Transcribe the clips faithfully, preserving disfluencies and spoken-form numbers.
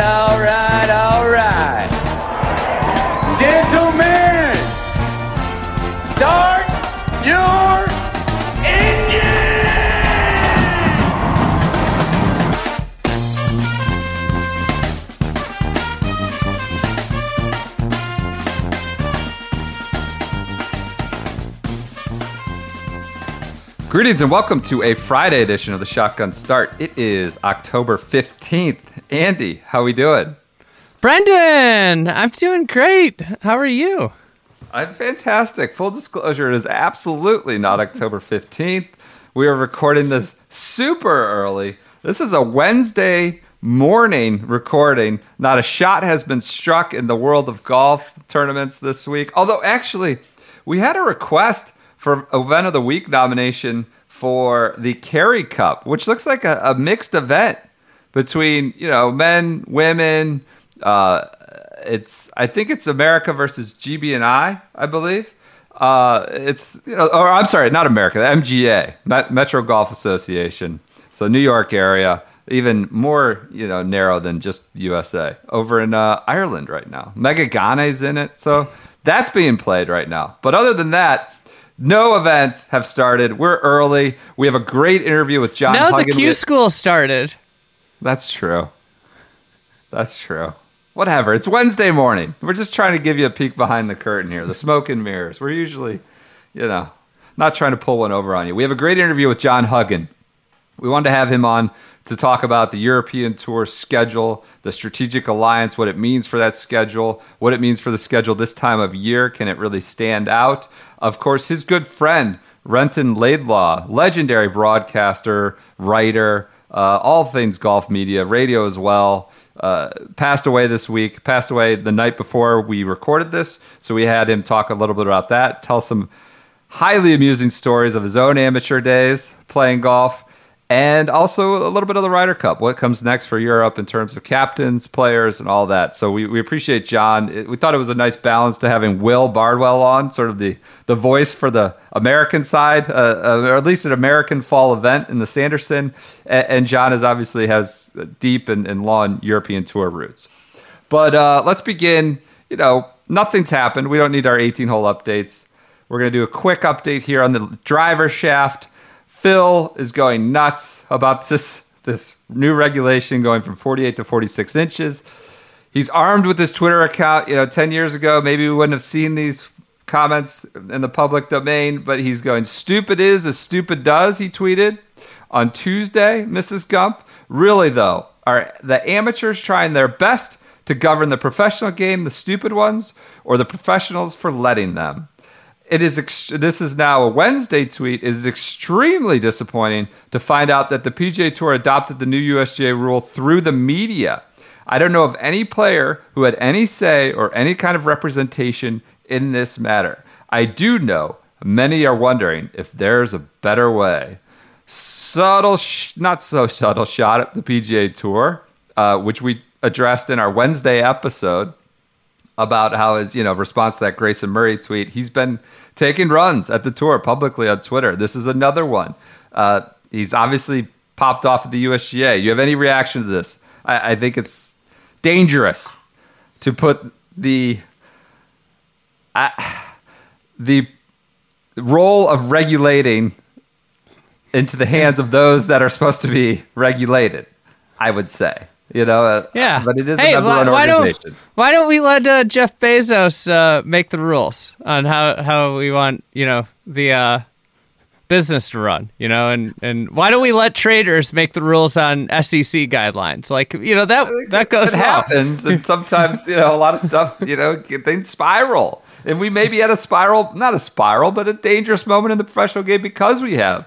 all right, all right. Gentlemen, start your Greetings and welcome to a Friday edition of the Shotgun Start. It is October fifteenth. Andy, how we doing? Brendan, I'm doing great. How are you? I'm fantastic. Full disclosure, it is absolutely not October fifteenth. We are recording this super early. This is a Wednesday morning recording. Not a shot has been struck in the world of golf tournaments this week. Although, actually, we had a request for Event of the Week nomination for the Carey Cup, which looks like a, a mixed event between, you know, men, women. Uh, it's I think it's America versus G B and I, I believe. Uh, it's, you know, or I'm sorry, not America, the M G A, Met- Metro Golf Association. So New York area, even more, you know, narrow than just U S A. Over in uh, Ireland right now. Mega Ghana is in it, so that's being played right now. But other than that, no events have started. We're early. We have a great interview with John Huggins. Now the Q School started. That's true. That's true. Whatever. It's Wednesday morning. We're just trying to give you a peek behind the curtain here. The smoke and mirrors. We're usually, you know, not trying to pull one over on you. We have a great interview with John Huggins. We wanted to have him on to talk about the European Tour schedule, the strategic alliance, what it means for that schedule, what it means for the schedule this time of year. Can it really stand out? Of course, his good friend, Renton Laidlaw, legendary broadcaster, writer, uh, all things golf media, radio as well, uh, passed away this week, passed away the night before we recorded this. So we had him talk a little bit about that, tell some highly amusing stories of his own amateur days playing golf, and also a little bit of the Ryder Cup, what comes next for Europe in terms of captains, players, and all that. So we, we appreciate John. It, we thought it was a nice balance to having Will Bardwell on, sort of the, the voice for the American side, uh, uh, or at least an American fall event in the Sanderson. And, and John is obviously has deep and, and long European Tour roots. But uh, let's begin. You know, nothing's happened. We don't need our eighteen-hole updates. We're going to do a quick update here on the driver shaft. Phil is going nuts about this this new regulation going from forty-eight to forty-six inches. He's armed with his Twitter account. You know, ten years ago, maybe we wouldn't have seen these comments in the public domain, but he's going, stupid is as stupid does, he tweeted on Tuesday, Missus Gump. Really, though, are the amateurs trying their best to govern the professional game, the stupid ones, or the professionals for letting them? It is. This is now a Wednesday tweet. It is extremely disappointing to find out that the P G A Tour adopted the new U S G A rule through the media. I don't know of any player who had any say or any kind of representation in this matter. I do know many are wondering if there's a better way. Subtle, sh- not so subtle shot at the P G A Tour, uh, which we addressed in our Wednesday episode about how his, you know, response to that Grayson Murray tweet, he's been taking runs at the tour publicly on Twitter. This is another one. Uh, he's obviously popped off at the U S G A. You have any reaction to this? I, I think it's dangerous to put the uh, the role of regulating into the hands of those that are supposed to be regulated, I would say. You know, uh, yeah. But it is hey, a number wh- one organization. Don't, why don't we let uh, Jeff Bezos uh, make the rules on how, how we want, you know, the uh, business to run, you know, and, and why don't we let traders make the rules on S E C guidelines? Like, you know, that that goes it well. happens. And sometimes, you know, a lot of stuff, you know, things spiral. And we may be at a spiral, not a spiral, but a dangerous moment in the professional game because we have,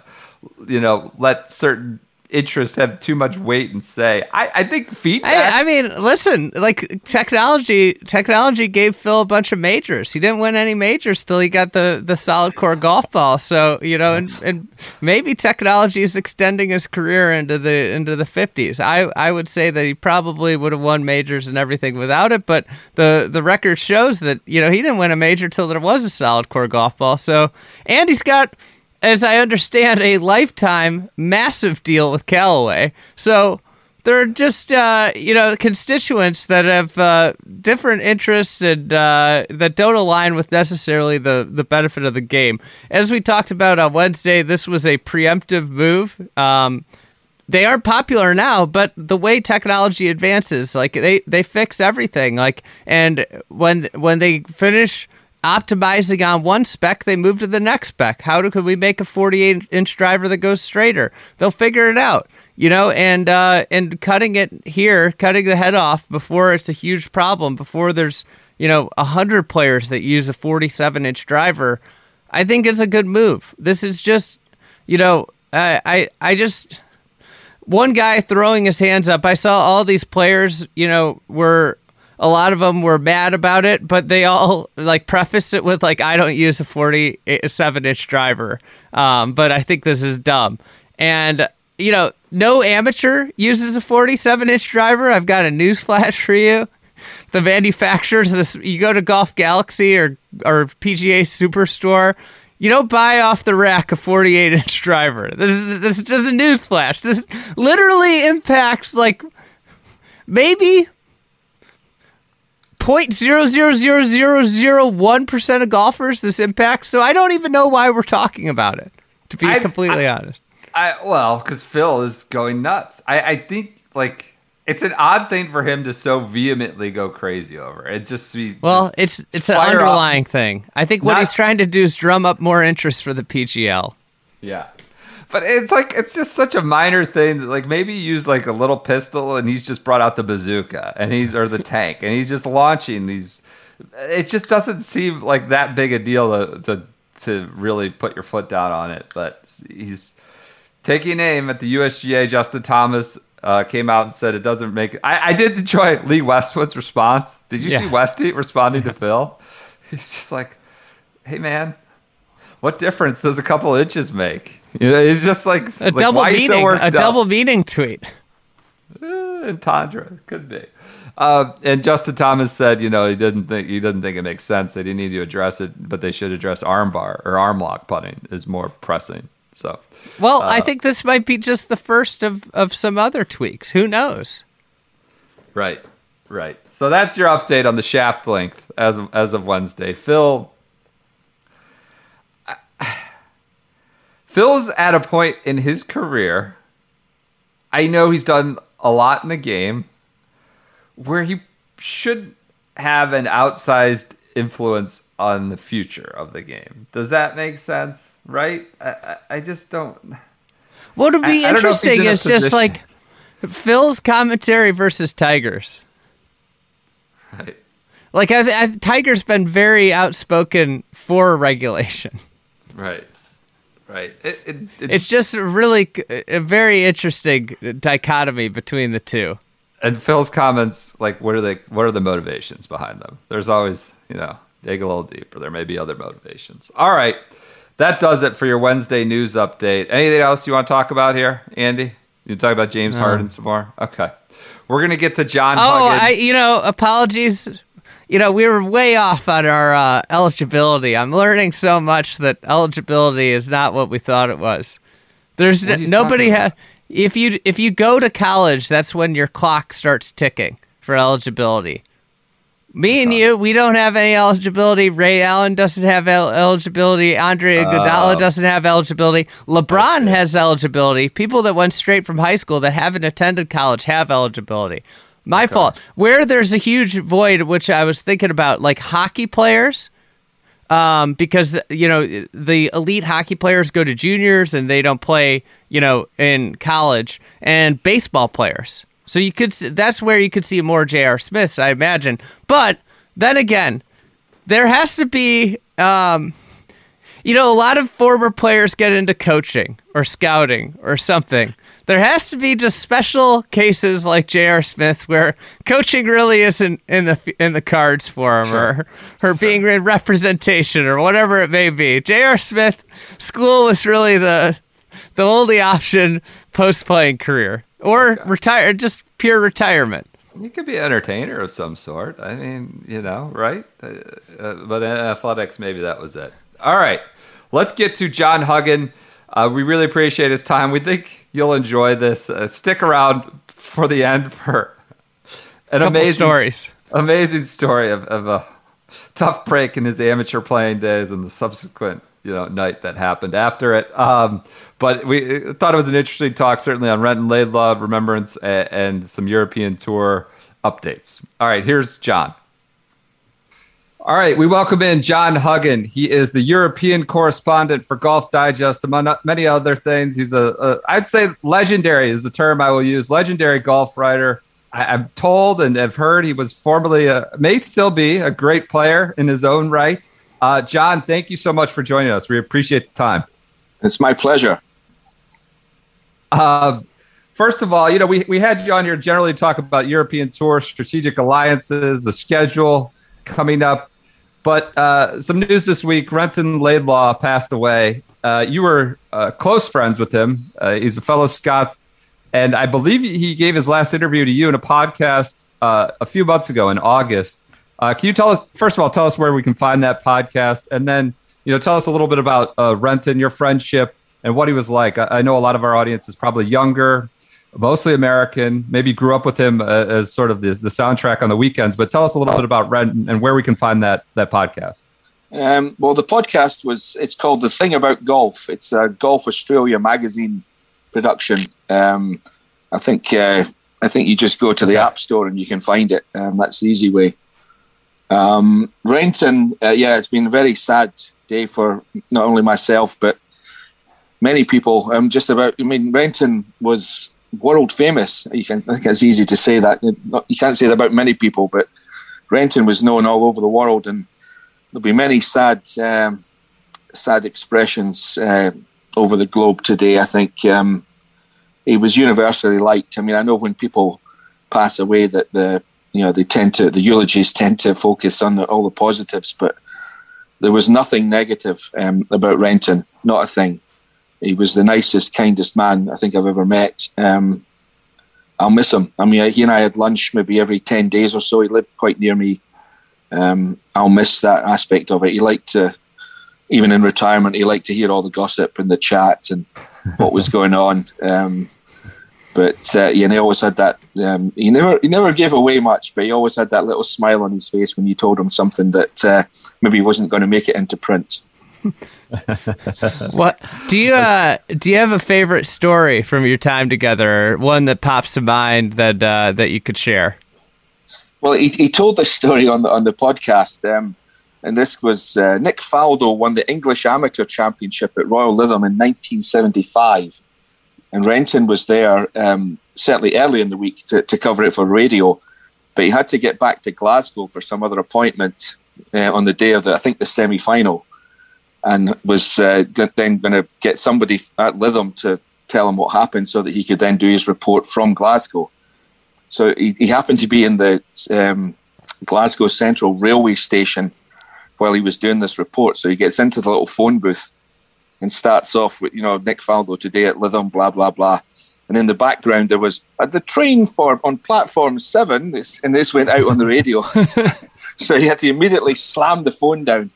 you know, let certain interests have too much weight and say. I, I think feedback. I, I mean, listen, like technology, technology gave Phil a bunch of majors. He didn't win any majors till he got the, the solid core golf ball. So, you know, and, and maybe technology is extending his career into the into the fifties. I, I would say that he probably would have won majors and everything without it. But the, the record shows that, you know, he didn't win a major till there was a solid core golf ball. So, and he's got, as I understand, a lifetime massive deal with Callaway. So there are just, uh, you know, constituents that have uh, different interests and uh, that don't align with necessarily the, the benefit of the game. As we talked about on Wednesday, this was a preemptive move. Um, they are popular now, but the way technology advances, like they, they fix everything. Like, and when when they finish optimizing on one spec, they move to the next spec. How do, could we make a forty-eight inch driver that goes straighter? They'll figure it out, you know, and uh, and cutting it here, cutting the head off before it's a huge problem, before there's, you know, one hundred players that use a forty-seven inch driver, I think is a good move. This is just, you know, I I, I just... One guy throwing his hands up, I saw all these players, you know, were... A lot of them were mad about it, but they all like prefaced it with like, I don't use a forty-seven inch driver, um, but I think this is dumb. And, you know, no amateur uses a forty-seven inch driver. I've got a newsflash for you. The manufacturers, this, you go to Golf Galaxy or, or P G A Superstore, you don't buy off the rack a forty-eight inch driver. This is, this is just a newsflash. This literally impacts like maybe zero point zero zero zero zero zero one percent of golfers this impacts, so I don't even know why we're talking about it, to be I, completely I, honest. I, well, because Phil is going nuts. I, I think, like, it's an odd thing for him to so vehemently go crazy over. It just be, Well, just it's it's an underlying up. thing. I think what Not, he's trying to do is drum up more interest for the P G L. Yeah. But it's like, it's just such a minor thing that like maybe you use like a little pistol and he's just brought out the bazooka and he's, or the tank, and he's just launching these. It just doesn't seem like that big a deal to, to, to really put your foot down on it. But he's taking aim at the U S G A. Justin Thomas uh, came out and said it doesn't make it. I, I did enjoy Lee Westwood's response. Did you yes. see Westy responding to Phil? He's just like, hey man, what difference does a couple inches make? You know, it's just like a like, double why meaning, so a up? double meaning tweet. Eh, entendre could be. Uh, and Justin Thomas said, you know, he didn't think he didn't think it makes sense. They didn't need to address it, but they should address armbar or arm lock putting is more pressing. So, well, uh, I think this might be just the first of, of some other tweaks. Who knows? Right, right. So that's your update on the shaft length as of, as of Wednesday, Phil. Phil's at a point in his career, I know he's done a lot in the game, where he should have an outsized influence on the future of the game. Does that make sense? Right? I, I, I just don't... What would be I, interesting I is just like Phil's commentary versus Tiger's. Right. Like, I, I, Tiger's been very outspoken for regulation. Right. Right. It, it, it, it's just really a very interesting dichotomy between the two. And Phil's comments, like, what are they? What are the motivations behind them? There's always, you know, dig a little deeper. There may be other motivations. All right, that does it for your Wednesday news update. Anything else you want to talk about here, Andy? You talk about James no. Harden some more. Okay, we're gonna get to John. Oh, Huggins. I, you know, apologies. You know, we were way off on our uh, eligibility. I'm learning so much that eligibility is not what we thought it was. There's n- nobody ha- if you if you go to college, that's when your clock starts ticking for eligibility. Me and you, we don't have any eligibility. Ray Allen doesn't have el- eligibility. Andre Iguodala uh, doesn't have eligibility. LeBron has eligibility. People that went straight from high school that haven't attended college have eligibility. My okay. fault. Where there's a huge void, which I was thinking about, like hockey players, um, because, the, you know, the elite hockey players go to juniors and they don't play, you know, in college, and baseball players. So you could, that's where you could see more J R. Smiths, I imagine. But then again, there has to be, um, you know, a lot of former players get into coaching or scouting or something. there has to be just special cases like J R. Smith where coaching really isn't in the in the cards for him, sure. or, or sure. being in representation or whatever it may be. J R. Smith, school was really the the only option post-playing career, or okay. retire, just pure retirement. You could be an entertainer of some sort. I mean, you know, right? Uh, but in athletics, maybe that was it. All right, let's get to John Huggins. Uh, we really appreciate his time. We think you'll enjoy this. Uh, stick around for the end for an amazing, stories. amazing story of, of a tough break in his amateur playing days and the subsequent, you know, night that happened after it. Um, but we thought it was an interesting talk, certainly on Renton Laidlaw remembrance and, and some European Tour updates. All right, here's John. All right, we welcome in John Huggins. He is the European correspondent for Golf Digest, among many other things. He's a, a I'd say legendary is the term I will use, legendary golf writer. I, I'm told and have heard he was formerly, a, may still be, a great player in his own right. Uh, John, thank you so much for joining us. We appreciate the time. It's my pleasure. Uh, first of all, you know, we, we had you on here generally to talk about European Tour, strategic alliances, the schedule coming up. But uh, some news this week, Renton Laidlaw passed away. Uh, you were uh, close friends with him. Uh, he's a fellow Scot. And I believe he gave his last interview to you in a podcast uh, a few months ago in August. Uh, can you tell us, first of all, tell us where we can find that podcast, and then, you know, tell us a little bit about uh, Renton, your friendship, and what he was like. I, I know a lot of our audience is probably younger, mostly American, maybe grew up with him uh, as sort of the, the soundtrack on the weekends, but tell us a little bit about Renton and where we can find that that podcast. Um, well, the podcast was, it's called The Thing About Golf. It's a Golf Australia magazine production. Um, I think uh, I think you just go to the App Store and you can find it. Um, that's the easy way. Um, Renton, uh, yeah, it's been a very sad day for not only myself, but many people. Um, just about, I mean, Renton was world famous. You can, I think it's easy to say that. You can't say that about many people, but Renton was known all over the world, and there'll be many sad, um, sad expressions uh, over the globe today. I think um, he was universally liked. I mean, I know when people pass away that the You know, they tend to, the eulogies tend to focus on the, all the positives, but there was nothing negative um, about Renton, not a thing. He was the nicest, kindest man I think I've ever met. Um, I'll miss him. I mean, he and I had lunch maybe every ten days or so. He lived quite near me. Um, I'll miss that aspect of it. He liked to, even in retirement, he liked to hear all the gossip and the chat and what was going on. Um But uh, yeah, he always had that. Um, he never, he never gave away much, but he always had that little smile on his face when you told him something that uh, maybe wasn't going to make it into print. What do you uh, do? You have a favorite story from your time together? One that pops to mind that uh, that you could share? Well, he, he told this story on the on the podcast, um, and this was uh, Nick Faldo won the English Amateur Championship at Royal Lytham in nineteen seventy-five. And Renton was there um, certainly early in the week to, to cover it for radio, but he had to get back to Glasgow for some other appointment uh, on the day of the, I think, the semi-final, and was uh, g- then going to get somebody at Lytham to tell him what happened so that he could then do his report from Glasgow. So he, he happened to be in the um, Glasgow Central Railway Station while he was doing this report. So he gets into the little phone booth and starts off with, you know, Nick Faldo today at Lytham, blah, blah, blah. And in the background, there was uh, the train for on platform seven, this, and this went out on the radio. So he had to immediately slam the phone down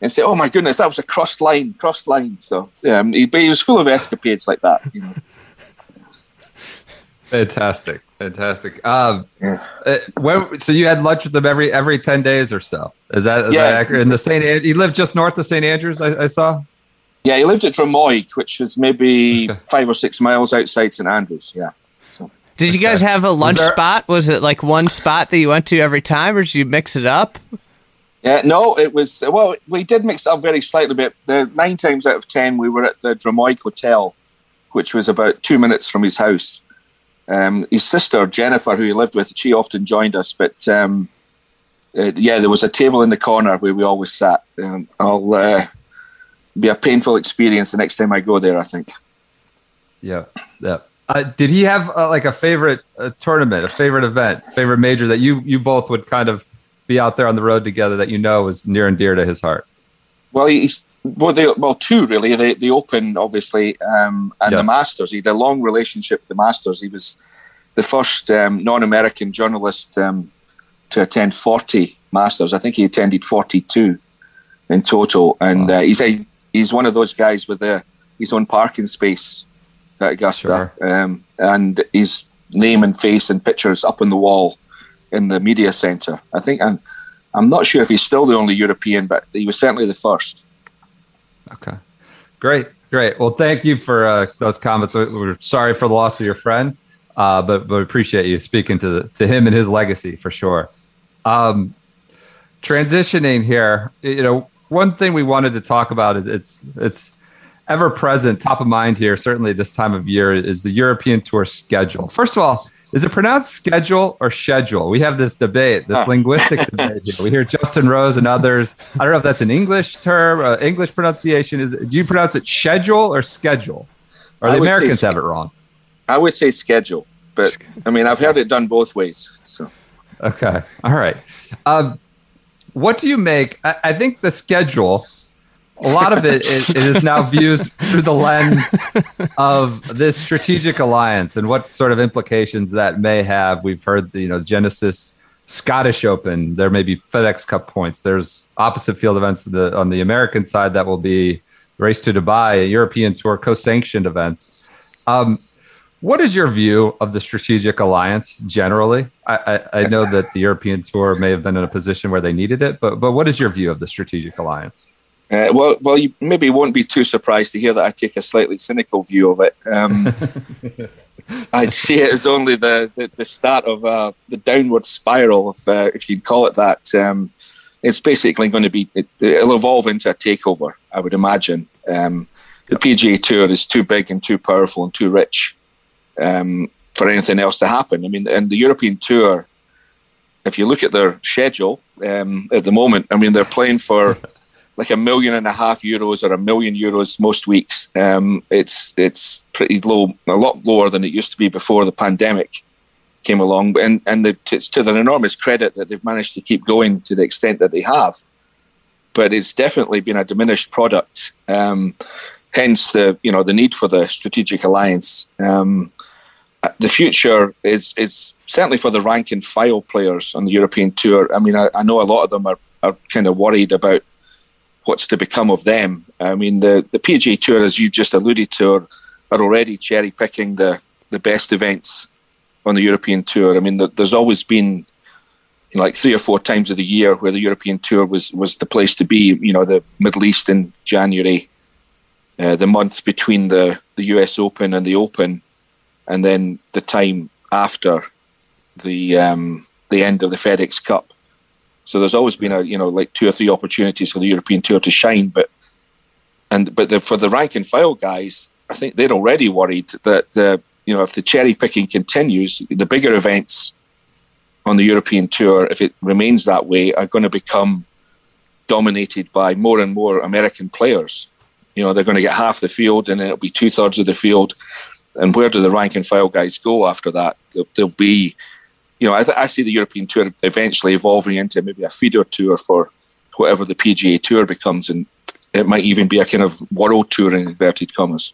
and say, oh, my goodness, that was a crossed line, crossed line. So um, he, he was full of escapades like that, you know. Fantastic, fantastic. Um, yeah. uh, where, so you had lunch with him every every ten days or so. Is that, is yeah. that accurate? In the Saint And- he lived just north of Saint Andrews, I, I saw. Yeah, he lived at Drummoy, which was maybe okay. five or six miles outside Saint Andrews. Yeah. So, did you guys have a lunch was there, spot? Was it like one spot that you went to every time, or did you mix it up? Yeah, no, it was. Well, we did mix it up very slightly, but the nine times out of ten, we were at the Drummoy Hotel, which was about two minutes from his house. Um, his sister Jennifer, who he lived with, she often joined us, but um, uh, yeah, there was a table in the corner where we always sat. Um, I'll. Uh, be a painful experience the next time I go there, I think. Yeah, yeah. Uh, did he have uh, like a favorite uh, tournament, a favorite event, favorite major that you you both would kind of be out there on the road together that you know was near and dear to his heart? Well, he's well, they, well two really. The the Open, obviously, um, and yeah. the Masters. He had a long relationship with the Masters. He was the first um, non-American journalist um, to attend forty Masters. I think he attended forty-two in total. And wow. uh, he's a he's one of those guys with a, his own parking space at Augusta, sure. um, and his name and face and pictures up on the wall in the media center. I think I'm, I'm not sure if he's still the only European, but he was certainly the first. Okay, great, great. Well, thank you for uh, those comments. We're sorry for the loss of your friend, uh, but but we appreciate you speaking to the, to him and his legacy for sure. Um, transitioning here, you know, one thing we wanted to talk about is it's it's. ever present, top of mind here, certainly this time of year, is the European Tour schedule. First of all, is it pronounced schedule or schedule? We have this debate, this huh. linguistic debate here. We hear Justin Rose and others. I don't know if that's an English term, uh, English pronunciation. Is it, do you pronounce it schedule or schedule? Or the Americans have it wrong? I would say schedule, but I mean, I've heard it done both ways. So, okay, all right. Um, what do you make? I, I think the schedule. A lot of it is, it is now viewed through the lens of this strategic alliance and what sort of implications that may have. We've heard the, you know, Genesis Scottish Open. There may be FedEx Cup points. There's opposite field events the, on the American side that will be Race to Dubai, European Tour co-sanctioned events. Um, what is your view of the strategic alliance generally? I, I, I know that the European Tour may have been in a position where they needed it, but but what is your view of the strategic alliance? Uh, well, well, you maybe won't be too surprised to hear that I take a slightly cynical view of it. Um, I'd see it as only the, the, the start of uh, the downward spiral, if uh, if you'd call it that. Um, it's basically going to be, it, it'll evolve into a takeover, I would imagine. Um, the P G A Tour is too big and too powerful and too rich um, for anything else to happen. I mean, and the European Tour, if you look at their schedule um, at the moment, I mean, they're playing for... like a million and a half euros or a million euros most weeks. Um, it's it's pretty low, a lot lower than it used to be before the pandemic came along. And and the, it's to their enormous credit that they've managed to keep going to the extent that they have. But it's definitely been a diminished product. Um, hence the you know the need for the strategic alliance. Um, the future is is certainly for the rank and file players on the European Tour. I mean, I, I know a lot of them are, are kind of worried about what's to become of them. I mean, the, the P G A Tour, as you just alluded to, are, are already cherry-picking the, the best events on the European Tour. I mean, the, there's always been, you know, like three or four times of the year where the European Tour was, was the place to be, you know, the Middle East in January, uh, the month between the, the U S Open and the Open, and then the time after the um, the end of the FedEx Cup. So there's always been a you know like two or three opportunities for the European Tour to shine, but and but the, for the rank and file guys, I think they're already worried that the you know if the cherry picking continues, the bigger events on the European Tour, if it remains that way, are going to become dominated by more and more American players. You know they're going to get half the field, and then it'll be two thirds of the field. And where do the rank and file guys go after that? They'll, they'll be You know, I, th- I see the European Tour eventually evolving into maybe a feeder tour for whatever the P G A Tour becomes, and it might even be a kind of world tour in inverted commas.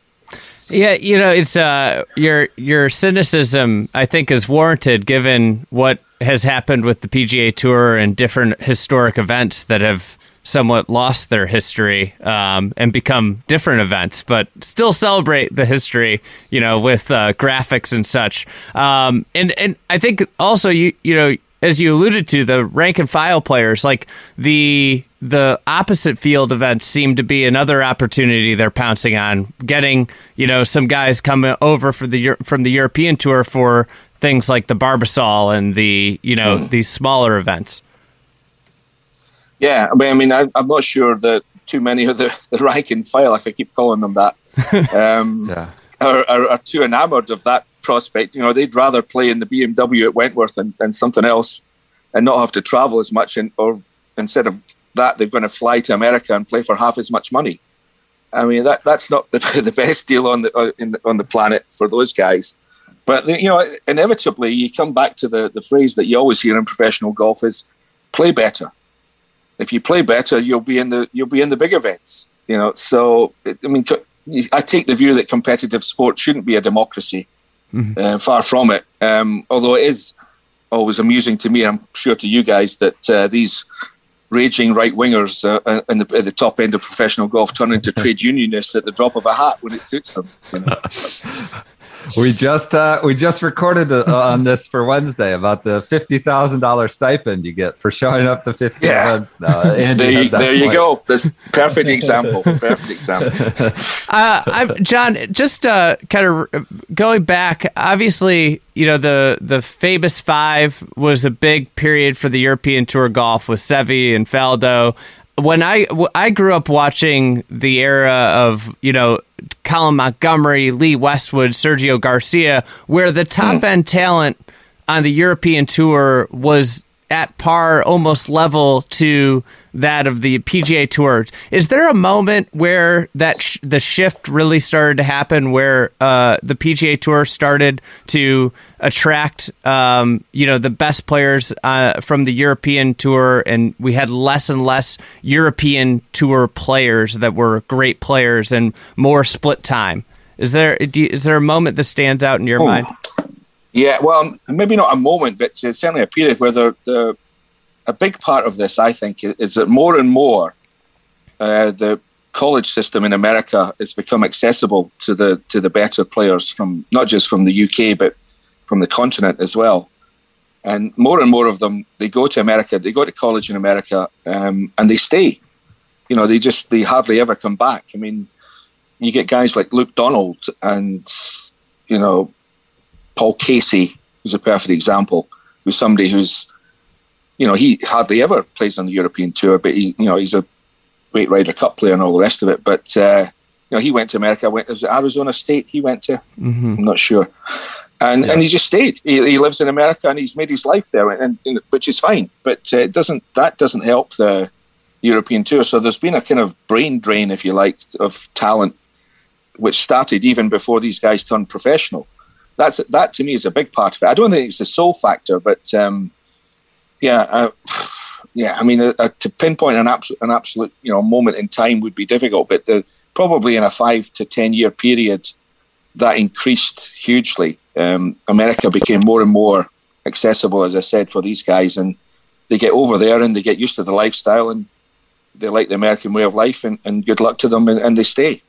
Yeah, you know, it's uh, your your cynicism, I think, is warranted given what has happened with the P G A Tour and different historic events that have somewhat lost their history um, and become different events, but still celebrate the history, you know, with uh, graphics and such. Um, and and I think also you you know as you alluded to, the rank and file players, like the the opposite field events seem to be another opportunity they're pouncing on, getting you know some guys coming over for the from the European Tour for things like the Barbasol and the you know mm. these smaller events. Yeah, I mean, I mean I, I'm not sure that too many of the, the rank and file, if I keep calling them that, um, yeah. are, are, are too enamored of that prospect. You know, they'd rather play in the B M W at Wentworth and, and something else and not have to travel as much. And or instead of that, they're going to fly to America and play for half as much money. I mean, that that's not the, the best deal on the, uh, in the on the planet for those guys. But, you know, inevitably, you come back to the, the phrase that you always hear in professional golf is play better. If you play better, you'll be in the you'll be in the big events. You know, so, I mean, I take the view that competitive sport shouldn't be a democracy. Mm-hmm. Uh, far from it. Um, although it is always amusing to me, I'm sure to you guys, that uh, these raging right-wingers uh, in the, at the top end of professional golf turn into trade unionists at the drop of a hat when it suits them. You know? We just uh, we just recorded a, on this for Wednesday about the fifty thousand dollar stipend you get for showing up to fifty yeah. events. Now, there you, there you go. This perfect example. Perfect example. Uh, I'm, John, just uh, kind of going back. Obviously, you know the the Famous Five was a big period for the European Tour golf with Seve and Faldo. When I, I grew up watching the era of, you know, Colin Montgomery, Lee Westwood, Sergio Garcia, where the top end talent on the European Tour was at par, almost level to that of the P G A Tour. Is there a moment where that sh- the shift really started to happen, where uh, the P G A Tour started to attract, um, you know, the best players uh, from the European Tour, and we had less and less European Tour players that were great players and more split time? Is there do you, is there a moment that stands out in your oh. mind? Yeah, well, maybe not a moment, but certainly a period where the, the a big part of this, I think, is that more and more uh, the college system in America has become accessible to the to the better players from not just from the U K but from the continent as well. And more and more of them, they go to America, they go to college in America, um, and they stay. You know, they just they hardly ever come back. I mean, you get guys like Luke Donald and you know. Paul Casey, who's a perfect example, who's somebody who's, you know, he hardly ever plays on the European Tour, but he, you know, he's a great Ryder Cup player and all the rest of it. But uh, you know, he went to America. Went was it Arizona State. He went to. Mm-hmm. I'm not sure, and yeah. and he just stayed. He, he lives in America and he's made his life there, and, and which is fine. But uh, it doesn't that doesn't help the European Tour. So there's been a kind of brain drain, if you like, of talent, which started even before these guys turned professional. That's that to me is a big part of it. I don't think it's the sole factor, but um, yeah, uh, yeah. I mean, uh, uh, to pinpoint an absolute, an absolute, you know, moment in time would be difficult. But the, probably in a five to ten year period, that increased hugely. Um, America became more and more accessible, as I said, for these guys, and they get over there and they get used to the lifestyle and they like the American way of life. And, and good luck to them, and, and they stay.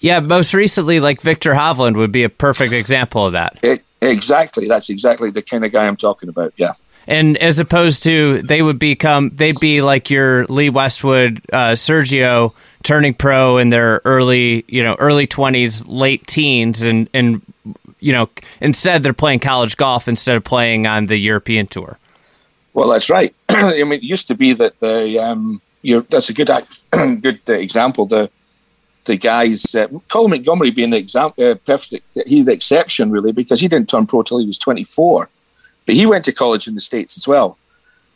Yeah, most recently, like Victor Hovland would be a perfect example of that. It, exactly. That's exactly the kind of guy I'm talking about, yeah. And as opposed to, they would become, they'd be like your Lee Westwood, uh, Sergio, turning pro in their early, you know, early twenties, late teens, and, and, you know, instead they're playing college golf instead of playing on the European Tour. Well, that's right. I mean, it used to be that the, um, you're, that's a good, good example, the, the guys, uh, Colin Montgomery being the example, uh, perfect, he the exception really, because he didn't turn pro till he was twenty-four, but he went to college in the States as well.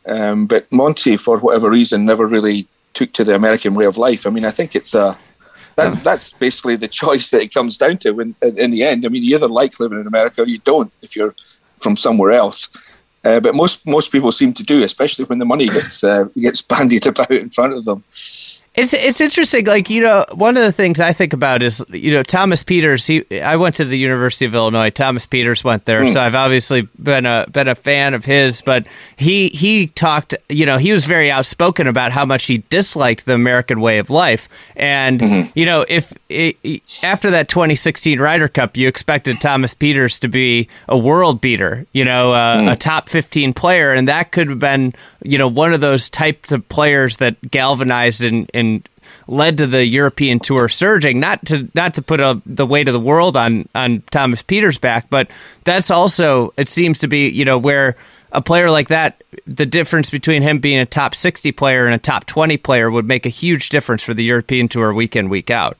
Um, but Monty, for whatever reason, never really took to the American way of life. I mean, I think it's a that, that's basically the choice that it comes down to. When in, in the end, I mean, you either like living in America or you don't if you're from somewhere else. Uh, but most most people seem to do, especially when the money gets uh, gets bandied about in front of them. It's it's interesting, like, you know, one of the things I think about is, you know, Thomas Pieters, he, I went to the University of Illinois, Thomas Pieters went there, mm. so I've obviously been a been a fan of his, but he, he talked, you know, he was very outspoken about how much he disliked the American way of life, and, mm-hmm. you know, if it, after that twenty sixteen Ryder Cup, you expected Thomas Pieters to be a world beater, you know, uh, mm. a top fifteen player, and that could have been, you know, one of those types of players that galvanized and and led to the European Tour surging, not to not to put a, the weight of the world on, on Thomas Pieters' back, but that's also, it seems to be, you know, where a player like that, the difference between him being a top sixty player and a top twenty player would make a huge difference for the European Tour week in, week out.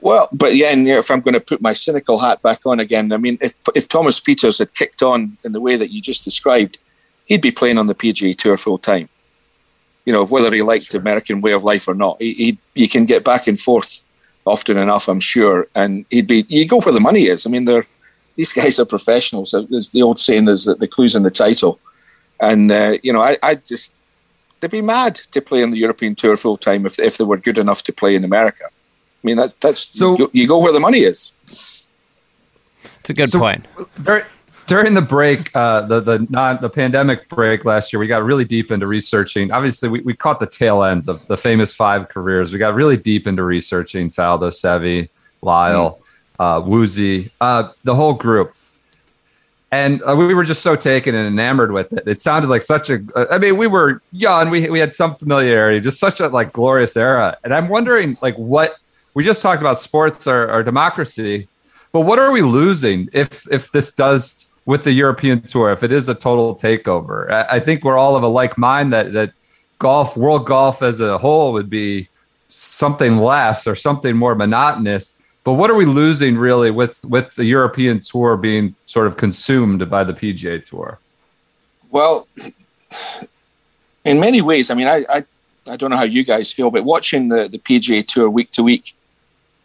Well, but yeah, and you know, if I'm going to put my cynical hat back on again, I mean, if if Thomas Pieters had kicked on in the way that you just described, he'd be playing on the P G A Tour full time. You know, whether he liked sure. the American way of life or not, he, he you can get back and forth often enough, I'm sure, and he'd be you go where the money is. I mean, there these guys are professionals. There's the old saying is that the clue's in the title. And, uh, you know, I, I just, they'd be mad to play on the European Tour full time if if they were good enough to play in America. I mean, that, that's, so, you, you go where the money is. It's a good so point. During, during the break, uh, the the non, the pandemic break last year, we got really deep into researching. Obviously, we, we caught the tail ends of the famous five careers. We got really deep into researching Faldo, Seve, Lyle, mm. uh, Woozy, uh, the whole group. And uh, we were just so taken and enamored with it. It sounded like such a, uh, I mean, we were young, we we had some familiarity, just such a like glorious era. And I'm wondering like what, we just talked about sports or, or democracy, but what are we losing if if this does with the European Tour, if it is a total takeover? I, I think we're all of a like mind that, that golf, world golf as a whole would be something less or something more monotonous. But what are we losing really with, with the European Tour being sort of consumed by the P G A Tour? Well, in many ways, I mean, I I, I don't know how you guys feel, but watching the, the P G A Tour week to week,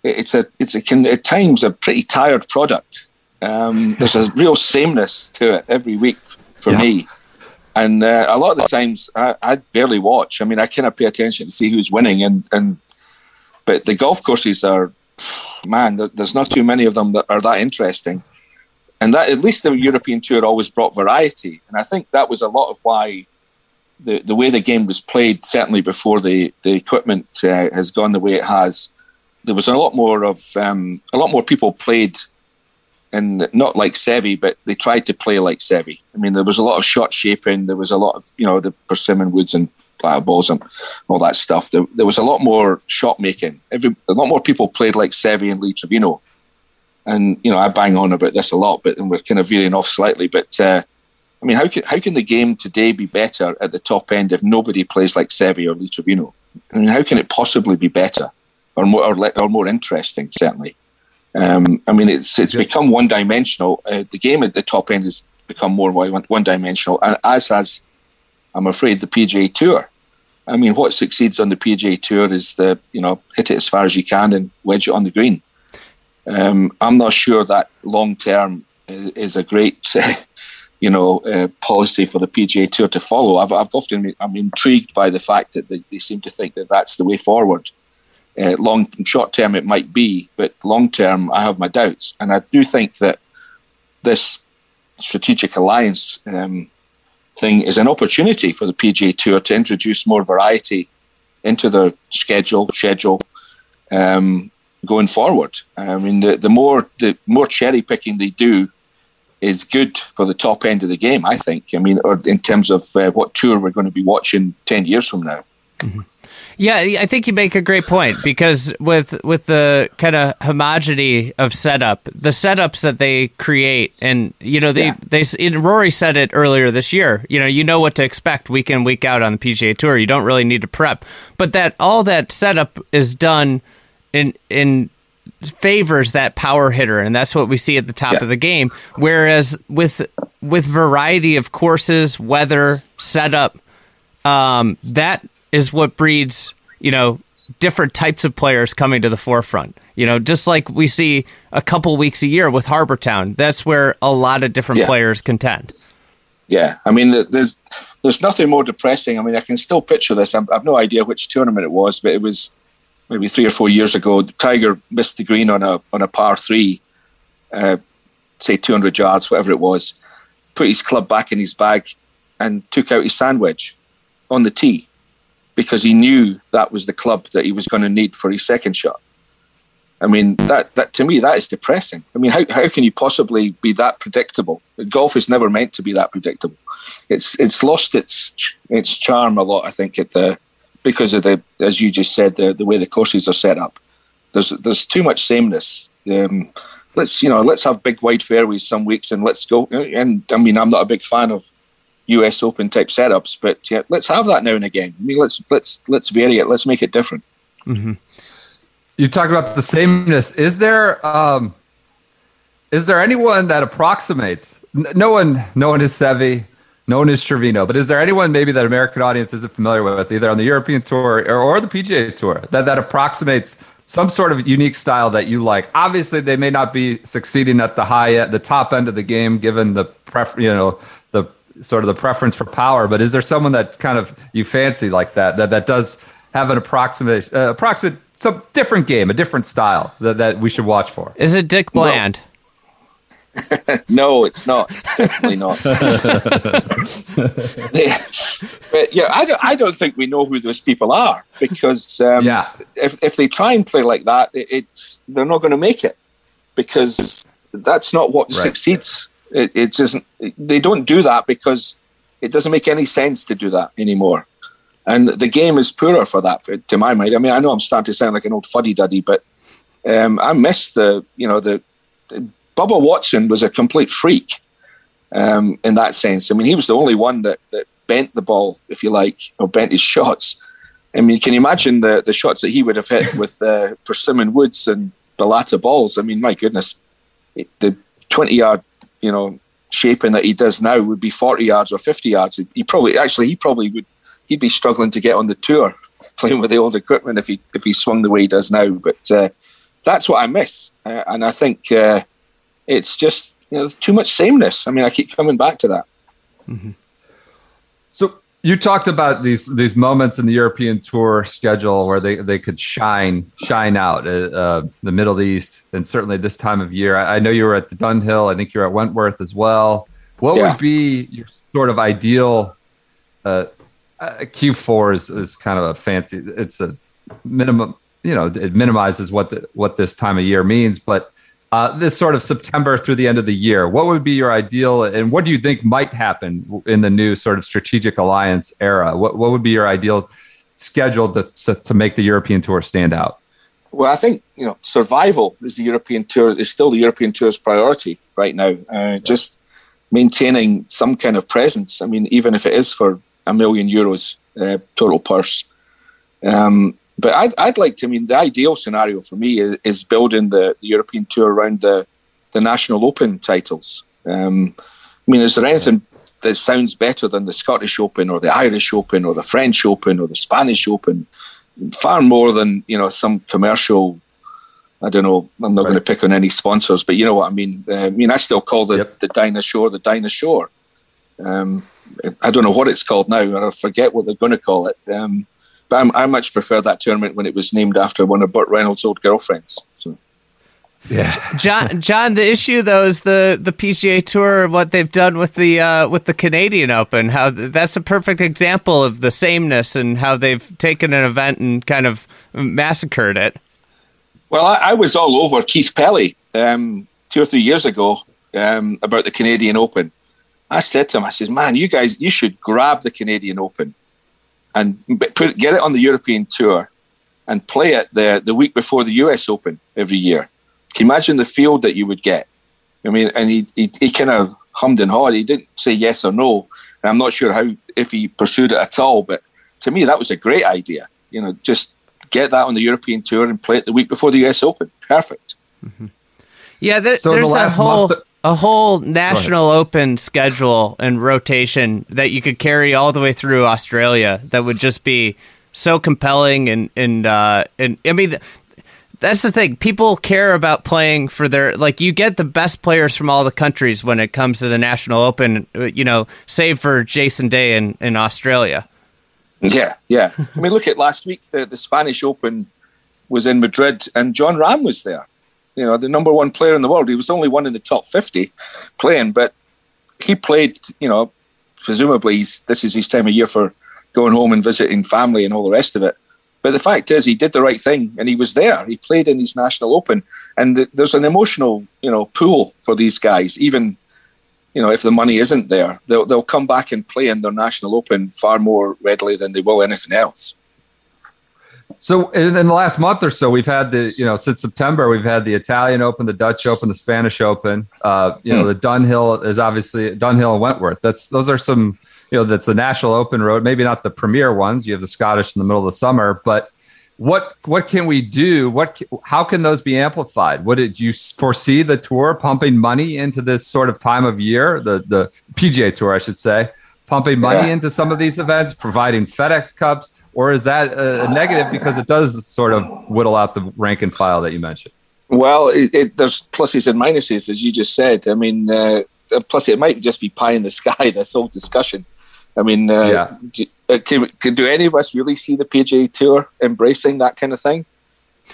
it's a it's a at times a pretty tired product. Um, there's a real sameness to it every week for yeah. me, and uh, a lot of the times I, I barely watch. I mean, I kind of pay attention to see who's winning, and and but the golf courses are. Man, there's not too many of them that are that interesting. And that at least the European Tour always brought variety. And I think that was a lot of why the, the way the game was played, certainly before the, the equipment uh, has gone the way it has, there was a lot more of um, a lot more people played, and not like Seve, but they tried to play like Seve. I mean, there was a lot of shot shaping. There was a lot of, you know, the Persimmon Woods and balls and all that stuff. There, there was a lot more shot making. Every a lot more people played like Seve and Lee Trevino, and you know I bang on about this a lot, but and we're kind of veering off slightly. But uh, I mean, how can how can the game today be better at the top end if nobody plays like Seve or Lee Trevino? I mean, how can it possibly be better or more or, le- or more interesting? Certainly, um, I mean, it's it's yeah. become one dimensional. Uh, the game at the top end has become more one, one dimensional, and as has, I'm afraid, the P G A Tour. I mean, what succeeds on the P G A Tour is the, you know, hit it as far as you can and wedge it on the green. Um, I'm not sure that long-term is a great, you know, uh, policy for the P G A Tour to follow. I've, I've often, I'm intrigued by the fact that they, they seem to think that that's the way forward. Uh, long, short-term it might be, but long-term I have my doubts. And I do think that this strategic alliance um thing is an opportunity for the P G A Tour to introduce more variety into their schedule schedule um, going forward. I mean, the, the more the more cherry picking they do is good for the top end of the game, I think. I mean, or in terms of uh, what tour we're going to be watching ten years from now. Mm-hmm. Yeah, I think you make a great point, because with with the kind of homogeneity of setup, the setups that they create, and you know they yeah. they and Rory said it earlier this year. You know, you know what to expect week in, week out on the P G A Tour. You don't really need to prep, but that all that setup is done in in favors that power hitter, and that's what we see at the top yeah. of the game. Whereas with with variety of courses, weather, setup, um, that. is what breeds, you know, different types of players coming to the forefront. You know, just like we see a couple weeks a year with Harbour Town, that's where a lot of different yeah. players contend. Yeah, I mean, there's there's nothing more depressing. I mean, I can still picture this. I'm, I've no idea which tournament it was, but it was maybe three or four years ago. Tiger missed the green on a on a par three, uh, say two hundred yards, whatever it was. Put his club back in his bag and took out his sandwich on the tee, because he knew that was the club that he was going to need for his second shot. I mean, that, that to me, that is depressing. I mean, how how can you possibly be that predictable? Golf is never meant to be that predictable. It's it's lost its its charm a lot, I think, at the because of the, as you just said, the, the way the courses are set up. There's there's too much sameness. Um, let's you know, let's have big wide fairways some weeks and let's go. And I mean, I'm not a big fan of U S Open type setups, but yeah, let's have that now and again. I mean, let's let's let's vary it. Let's make it different. Mm-hmm. You talked about the sameness. Is there um, is there anyone that approximates? No one, no one is Seve, no one is Trevino. But is there anyone maybe that American audience isn't familiar with, either on the European Tour or, or the P G A Tour, that that approximates some sort of unique style that you like. Obviously, they may not be succeeding at the high end, the top end of the game, given the pref- you know, the sort of the preference for power. But is there someone that kind of you fancy like that that that does have an approximate, uh, approximate, some different game, a different style that, that we should watch for? Is it Dick Bland? No. No, it's not. Definitely not. yeah. But yeah, I don't, I don't think we know who those people are, because um, yeah. if if they try and play like that, it, it's they're not going to make it, because that's not what right. succeeds. It, it isn't. They don't do that because it doesn't make any sense to do that anymore, and the game is poorer for that, for, to my mind. I mean, I know I'm starting to sound like an old fuddy-duddy, but um, I miss the you know the. the Bubba Watson was a complete freak um, in that sense. I mean, he was the only one that, that bent the ball, if you like, or bent his shots. I mean, can you imagine the, the shots that he would have hit with uh, Persimmon Woods and Balata balls? I mean, my goodness, the twenty-yard, you know, shaping that he does now would be forty yards or fifty yards. He probably, actually, he probably would, he'd be struggling to get on the tour playing with the old equipment if he if he swung the way he does now. But uh, that's what I miss. Uh, and I think... Uh, It's just you know, there's too much sameness. I mean, I keep coming back to that. Mm-hmm. So you talked about these these moments in the European Tour schedule where they, they could shine shine out, uh, the Middle East, and certainly this time of year. I, I know you were at the Dunhill. I think you were at Wentworth as well. What yeah. would be your sort of ideal uh, uh, Q four is, is kind of a fancy. It's a minimum. You know, it minimizes what the, what this time of year means, but. Uh, this sort of September through the end of the year, what would be your ideal, and what do you think might happen in the new sort of strategic alliance era? What what would be your ideal schedule to to make the European Tour stand out? Well, I think you know survival is the European Tour is still the European Tour's priority right now. Uh, just maintaining some kind of presence. I mean, even if it is for a million euros uh, total purse. Um, But I'd, I'd like to, I mean, the ideal scenario for me is, is building the, the European Tour around the, the National Open titles. Um, I mean, is there anything that sounds better than the Scottish Open or the Irish Open or the French Open or the Spanish Open? Far more than, you know, some commercial, I don't know, I'm not right. going to pick on any sponsors, but you know what I mean? Uh, I mean, I still call the, yep. the Dinah Shore the Dinah Shore. Um, I don't know what it's called now, and I forget what they're going to call it. Um I much prefer that tournament when it was named after one of Burt Reynolds' old girlfriends. So, yeah, John. John, the issue though is the, the P G A Tour, what they've done with the uh, with the Canadian Open. How th- that's a perfect example of the sameness and how they've taken an event and kind of massacred it. Well, I, I was all over Keith Pelly um, two or three years ago um, about the Canadian Open. I said to him, I said, "Man, you guys, you should grab the Canadian Open." And put, get it on the European Tour and play it the, the week before the U S Open every year. Can you imagine the field that you would get? I mean, and he, he, he kind of hummed and hawed. He didn't say yes or no. And I'm not sure how if he pursued it at all. But to me, that was a great idea. You know, just get that on the European Tour and play it the week before the U S Open. Perfect. Mm-hmm. Yeah, there, so there's the that whole... Month- A whole National Open schedule and rotation that you could carry all the way through Australia that would just be so compelling. And, and, uh, and I mean, that's the thing. People care about playing for their, like, you get the best players from all the countries when it comes to the National Open, you know, save for Jason Day in, in Australia. Yeah, yeah. I mean, look at last week, the, the Spanish Open was in Madrid and John Rahm was there. You know, the number one player in the world. He was the only one in the top fifty playing, but he played, you know, presumably he's, this is his time of year for going home and visiting family and all the rest of it. But the fact is he did the right thing and he was there. He played in his National Open. And th- there's an emotional, you know, pool for these guys. Even, you know, if the money isn't there, they'll, they'll come back and play in their National Open far more readily than they will anything else. So in, in the last month or so, we've had the, you know, since September, we've had the Italian Open, the Dutch Open, the Spanish Open. Uh, you know, the Dunhill is obviously Dunhill and Wentworth. That's those are some, you know, that's the National Open road. Maybe not the premier ones. You have the Scottish in the middle of the summer. But what what can we do? What how can those be amplified? What did you foresee the tour pumping money into this sort of time of year? The the P G A Tour, I should say, pumping money yeah. into some of these events, providing FedEx Cups. Or is that a negative because it does sort of whittle out the rank and file that you mentioned? Well, it, it, there's pluses and minuses, as you just said. I mean, uh, plus it might just be pie in the sky, this whole discussion. I mean, uh, yeah. do, uh, can, can, do any of us really see the P G A Tour embracing that kind of thing?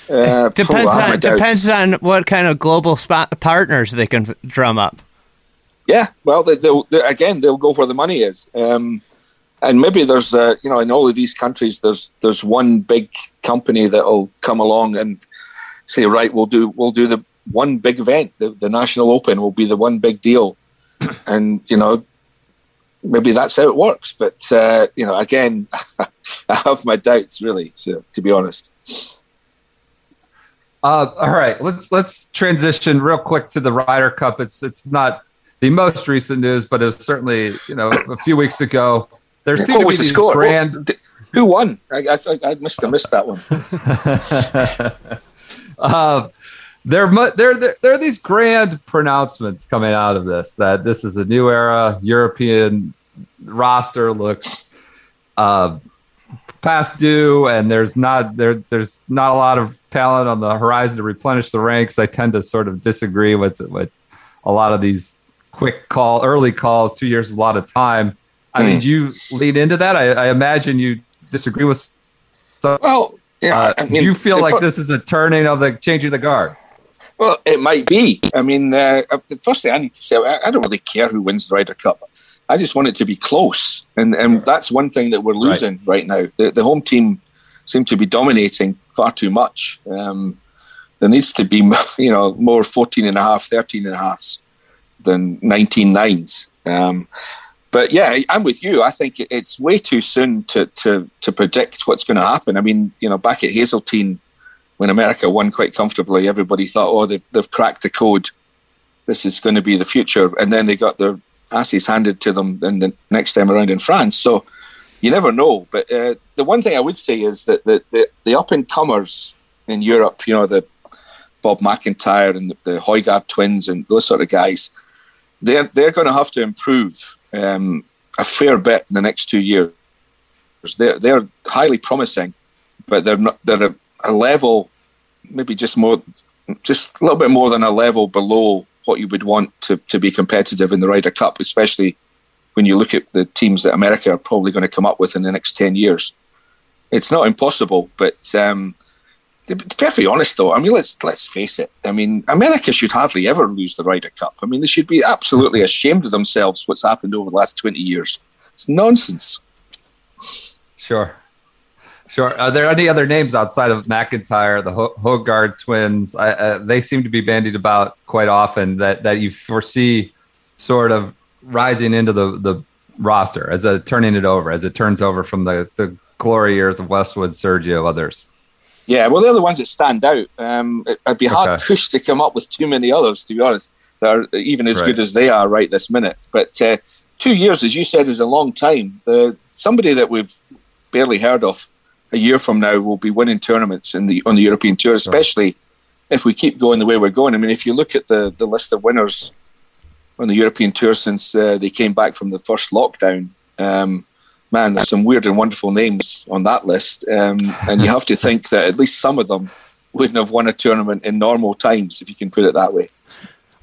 Uh, depends oh, on depends doubts. on what kind of global spot partners they can drum up. Yeah, well, they, they'll, they, again, they'll go where the money is. Um, and maybe there's, uh, you know, in all of these countries, there's there's one big company that'll come along and say, right, we'll do we'll do the one big event, the, the National Open will be the one big deal, and you know, maybe that's how it works. But uh, you know, again, I have my doubts, really. So, to be honest. Uh, all right, let's let's transition real quick to the Ryder Cup. It's it's not the most recent news, but it was certainly, you know, a few weeks ago. There seemed what to be these the score? Grand. What, who won? I I, I missed I missed that one. uh, there there there there are these grand pronouncements coming out of this that this is a new era. European roster looks Uh, past due, and there's not there there's not a lot of talent on the horizon to replenish the ranks. I tend to sort of disagree with with a lot of these quick call early calls. Two years is a lot of time. I mean, do you lean into that? I, I imagine you disagree with some, well, yeah. Uh, I mean, do you feel like this is a turning of the changing the guard? Well, it might be. I mean, uh, the first thing I need to say, I, I don't really care who wins the Ryder Cup. I just want it to be close, and and that's one thing that we're losing right, right now. The, the home team seem to be dominating far too much. Um, there needs to be, you know, more fourteen and a half, thirteen and a halfs than nineteen nines. Um, but yeah, I'm with you. I think it's way too soon to to to predict what's going to happen. I mean, you know, back at Hazeltine when America won quite comfortably, everybody thought, oh, they've, they've cracked the code. This is going to be the future, and then they got their asses handed to them then the next time around in France. So you never know. But uh, the one thing I would say is that the, the, the up-and-comers in Europe, you know, the Bob McIntyre and the, the Højgaard twins and those sort of guys, they're, they're going to have to improve um, a fair bit in the next two years. They're, they're highly promising, but they're not, they're a, a level, maybe just more, just a little bit more than a level below what you would want to, to be competitive in the Ryder Cup, especially when you look at the teams that America are probably going to come up with in the next ten years. It's not impossible, but um, to be perfectly honest, though, I mean, let's let's face it. I mean, America should hardly ever lose the Ryder Cup. I mean, they should be absolutely ashamed of themselves what's happened over the last twenty years. It's nonsense. Sure. Sure. Are there any other names outside of McIntyre, the Ho- Højgaard twins? I, uh, they seem to be bandied about quite often that, that you foresee sort of rising into the, the roster as a turning it over, as it turns over from the, the glory years of Westwood, Sergio, others. Yeah, well, they're the ones that stand out. Um, it, I'd be hard okay. pushed to come up with too many others, to be honest, that are even as right. good as they are right this minute. But uh, two years, as you said, is a long time. The, somebody that we've barely heard of a year from now will be winning tournaments in the on the European Tour, especially right. if we keep going the way we're going. I mean, if you look at the, the list of winners on the European Tour since uh, they came back from the first lockdown, um, man, there's some weird and wonderful names on that list. Um, and you have to think that at least some of them wouldn't have won a tournament in normal times, if you can put it that way.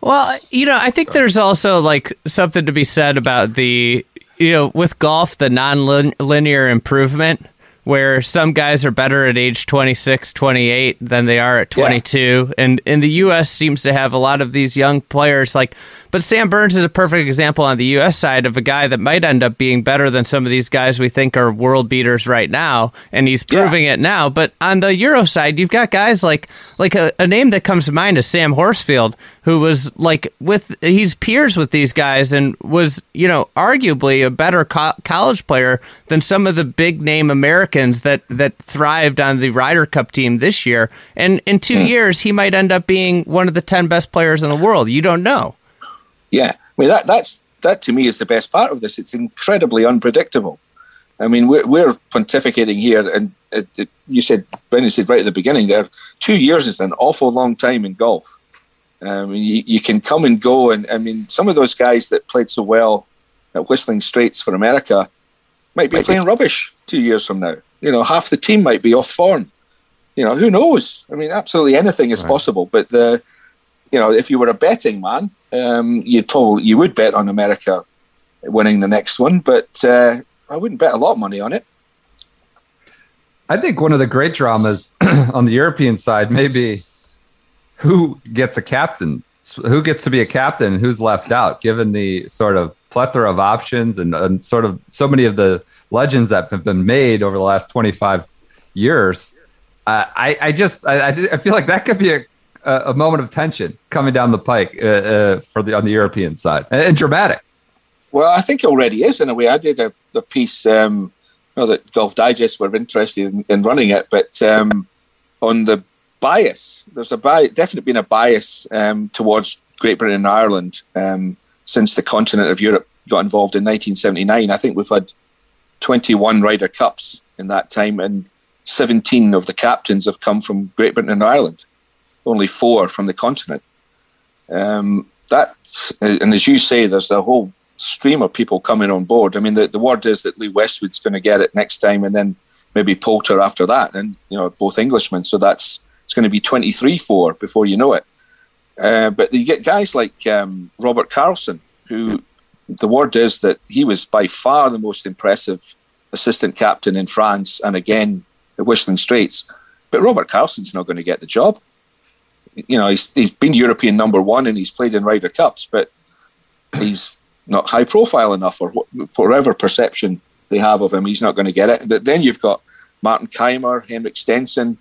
Well, you know, I think there's also like something to be said about the, you know, with golf, the non-linear improvement, where some guys are better at age twenty-six, twenty-eight than they are at twenty-two. Yeah. And, and the U S seems to have a lot of these young players. Like, but Sam Burns is a perfect example on the U S side of a guy that might end up being better than some of these guys we think are world beaters right now, and he's proving yeah. it now. But on the Euro side, you've got guys like like a, a name that comes to mind is Sam Horsfield, who was like with he's peers with these guys and was, you know, arguably a better co- college player than some of the big name Americans that that thrived on the Ryder Cup team this year, and in two mm. years he might end up being one of the ten best players in the world. You don't know. Yeah, I mean that that's that to me is the best part of this. It's incredibly unpredictable. I mean, we're, we're pontificating here, and it, it, you said Brendan said right at the beginning there, two years is an awful long time in golf. I mean, you, you can come and go, and I mean, some of those guys that played so well at Whistling Straits for America might be might playing be. rubbish two years from now. You know, half the team might be off form. You know, who knows? I mean, absolutely anything is right. possible. But the, you know, if you were a betting man, um, you'd probably you would bet on America winning the next one. But uh, I wouldn't bet a lot of money on it. I think one of the great dramas on the European side may be who gets a captain, who gets to be a captain, who's left out, given the sort of plethora of options and, and sort of so many of the legends that have been made over the last twenty-five years. Uh, I, I just I, I feel like that could be a, a moment of tension coming down the pike uh, uh, for the on the European side and, and dramatic. Well, I think it already is in a way. I did a the piece. Um, I know that Golf Digest were interested in, in running it, but um, on the bias, there's a bi- definitely been a bias um, towards Great Britain and Ireland um, since the continent of Europe got involved in nineteen seventy-nine. I think we've had twenty-one Ryder Cups in that time, and seventeen of the captains have come from Great Britain and Ireland, only four from the continent. Um, that's, and as you say, there's a whole stream of people coming on board. I mean, the, the word is that Lee Westwood's going to get it next time, and then maybe Poulter after that, and you know, both Englishmen. So that's it's going to be twenty-three four before you know it. Uh, but you get guys like um, Robert Carlson, who the word is that he was by far the most impressive assistant captain in France, and again the Whistling Straits. But Robert Carlson's not going to get the job. You know, he's he's been European number one and he's played in Ryder Cups, but he's not high profile enough, or wh- whatever perception they have of him, he's not going to get it. But then you've got Martin Keimer, Henrik Stenson,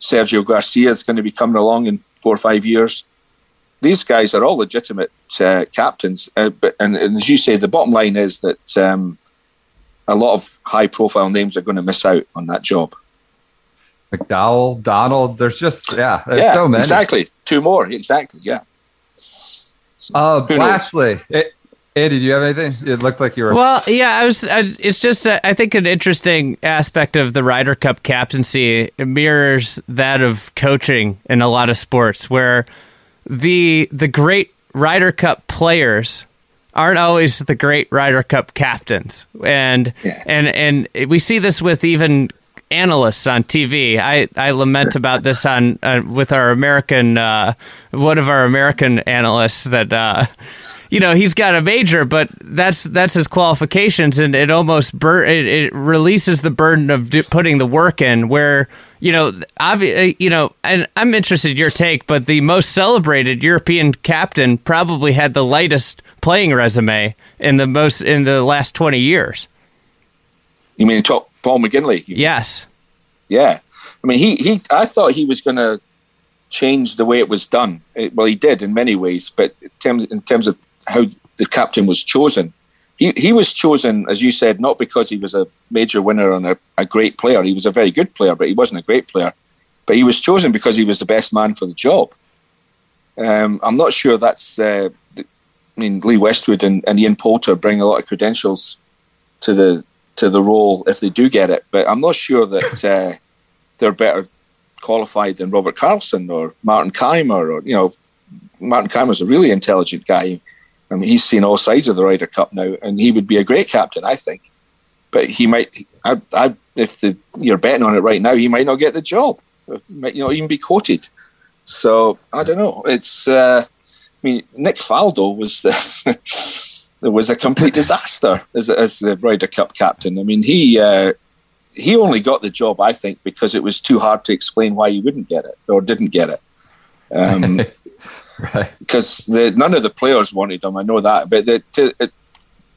Sergio Garcia is going to be coming along in four or five years. These guys are all legitimate uh, captains. Uh, but, and, and as you say, the bottom line is that um, a lot of high profile names are going to miss out on that job. McDowell, Donald, there's just, yeah, there's yeah, so many. Exactly. Two more. Exactly. Yeah. So, uh, lastly, it, Andy, do you have anything? It looked like you were. Well, yeah, I was. I, it's just, uh, I think, an interesting aspect of the Ryder Cup captaincy mirrors that of coaching in a lot of sports, where the the great Ryder Cup players aren't always the great Ryder Cup captains, and yeah. and and we see this with even analysts on T V. I, I lament about this on uh, with our American uh, one of our American analysts that. Uh, You know, he's got a major, but that's that's his qualifications, and it almost bur- it, it releases the burden of do- putting the work in. Where you know, obvi- you know, and I'm interested in your take, but the most celebrated European captain probably had the lightest playing resume in the most in the last twenty years. You mean Paul McGinley? Yes. Yeah, I mean he he. I thought he was going to change the way it was done. It, well, he did in many ways, but in terms, in terms of how the captain was chosen. He he was chosen, as you said, not because he was a major winner and a, a great player. He was a very good player, but he wasn't a great player. But he was chosen because he was the best man for the job. Um, I'm not sure that's... Uh, the, I mean, Lee Westwood and, and Ian Poulter bring a lot of credentials to the to the role if they do get it, but I'm not sure that uh, they're better qualified than Robert Carlson or Martin Keimer. Or, you know, Martin Keimer's a really intelligent guy. I mean, he's seen all sides of the Ryder Cup now, and he would be a great captain, I think. But he might, I, I, if the, you're betting on it right now, he might not get the job. He might not even be quoted. So, I don't know. It's, uh, I mean, Nick Faldo was there was a complete disaster as, as the Ryder Cup captain. I mean, he uh, he only got the job, I think, because it was too hard to explain why he wouldn't get it or didn't get it. Um Right. Because the, none of the players wanted him, I know that. But the, to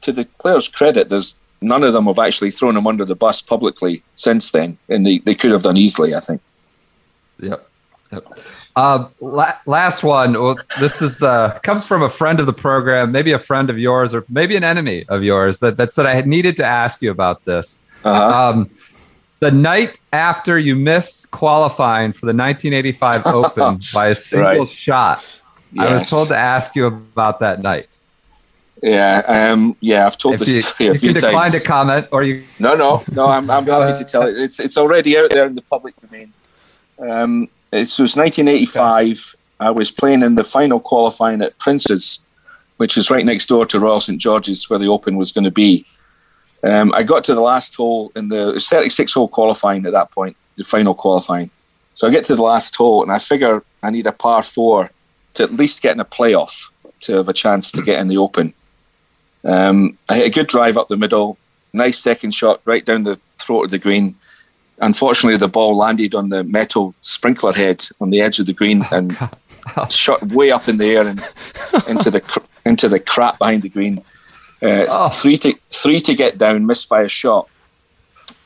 to the players' credit, there's none of them have actually thrown him under the bus publicly since then, and they, they could have done easily, I think. Yep. yep. Uh, la- last one. Well, this is uh, comes from a friend of the program, maybe a friend of yours, or maybe an enemy of yours. That that said, I had needed to ask you about this. Uh-huh. Um, the night after you missed qualifying for the nineteen eighty-five Open by a single right. shot. Yes. I was told to ask you about that night. Yeah, um, yeah, I've told if this you, story a few times. You decline to comment, or you? No, no, no. I'm, I'm happy to tell it. It's, it's already out there in the public domain. Um, it, so it's nineteen eighty-five. I was playing in the final qualifying at Prince's, which is right next door to Royal Saint George's, where the Open was going to be. Um, I got to the last hole in the thirty-six hole qualifying at that point, the final qualifying. So I get to the last hole and I figure I need a par four to at least get in a playoff to have a chance to get in the Open. Um, I hit a good drive up the middle, nice second shot right down the throat of the green. Unfortunately, the ball landed on the metal sprinkler head on the edge of the green and shot way up in the air and into the cr- into the crap behind the green. Uh, oh. Three to three to get down, missed by a shot.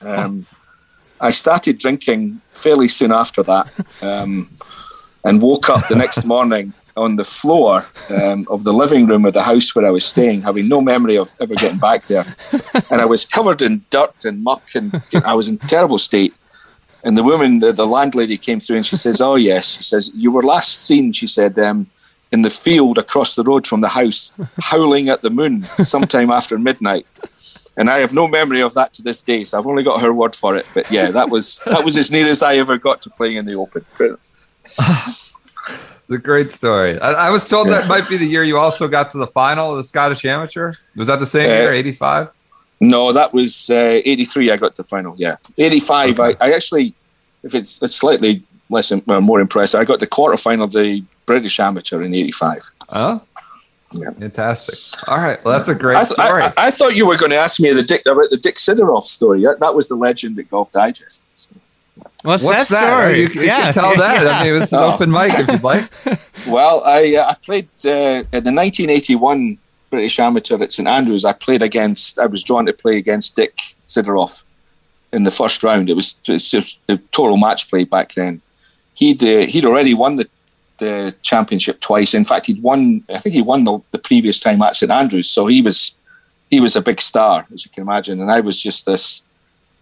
Um, I started drinking fairly soon after that, um, and woke up the next morning on the floor um, of the living room of the house where I was staying, having no memory of ever getting back there. And I was covered in dirt and muck, and I was in terrible state. And the woman, the, the landlady, came through and she says, "Oh yes," she says, "you were last seen," she said, Um, in the field across the road from the house, howling at the moon sometime after midnight." And I have no memory of that to this day, so I've only got her word for it. But yeah, that was that was as near as I ever got to playing in the Open. The great story. I, I was told yeah. that might be the year you also got to the final of the Scottish Amateur. Was that the same uh, year, eighty-five? No, that was uh, eighty-three I got to the final, yeah. eighty-five, okay. I, I actually, if it's, it's slightly less, well, more impressive, I got the quarterfinal of the British Amateur in eighty-five. Oh, yeah. Fantastic. All right. Well, that's a great I th- story. I, I, I thought you were going to ask me the Dick, about the Dick Sidoroff story. That, that was the legend at Golf Digest. So. What's, What's that, that story? You, you yeah. can tell that. Yeah. I mean, this is oh. open mic if you'd like. Well, I, uh, I played uh, at the nineteen eighty-one British Amateur at Saint Andrews. I played against, I was drawn to play against Dick Sidoroff in the first round. It was, it was just a total match play back then. He'd, uh, he'd already won the the championship twice. In fact, he'd won, I think he won the, the previous time at Saint Andrews. So he was, he was a big star, as you can imagine. And I was just this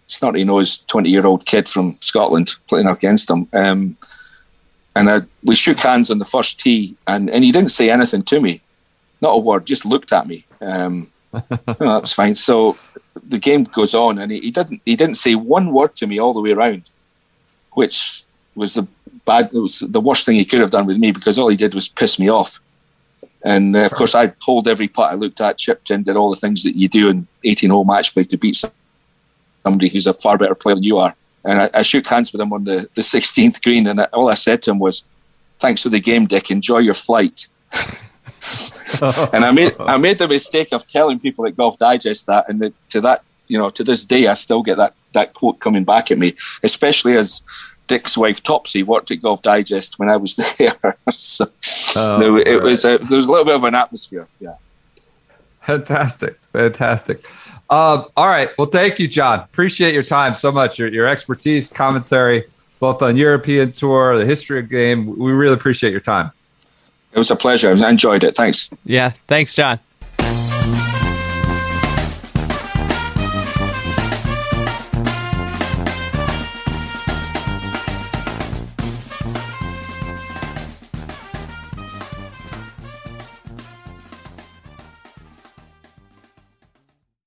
snotty-nosed twenty-year-old kid from Scotland playing against him. Um, and I, we shook hands on the first tee and, and he didn't say anything to me. Not a word, just looked at me. Um, oh, that's fine. So the game goes on and he, he didn't, he didn't say one word to me all the way around, which was the bad, it was the worst thing he could have done with me because all he did was piss me off. And uh, of course, I pulled every putt I looked at, chipped in, did all the things that you do in eighteen hole match play to beat somebody who's a far better player than you are. And I, I shook hands with him on the, the sixteenth green, and I, all I said to him was, "Thanks for the game, Dick. Enjoy your flight." And I made I made the mistake of telling people at Golf Digest that, and the, to that, you know, to this day, I still get that that quote coming back at me, especially as Dick's wife Topsy worked at Golf Digest when I was there. So oh, no, it right. was a, there was a little bit of an atmosphere. Yeah, fantastic, fantastic. Um, all right, well, thank you, John. Appreciate your time so much. Your your expertise, commentary, both on European Tour, the history of the game. We really appreciate your time. It was a pleasure. I enjoyed it. Thanks. Yeah, thanks, John.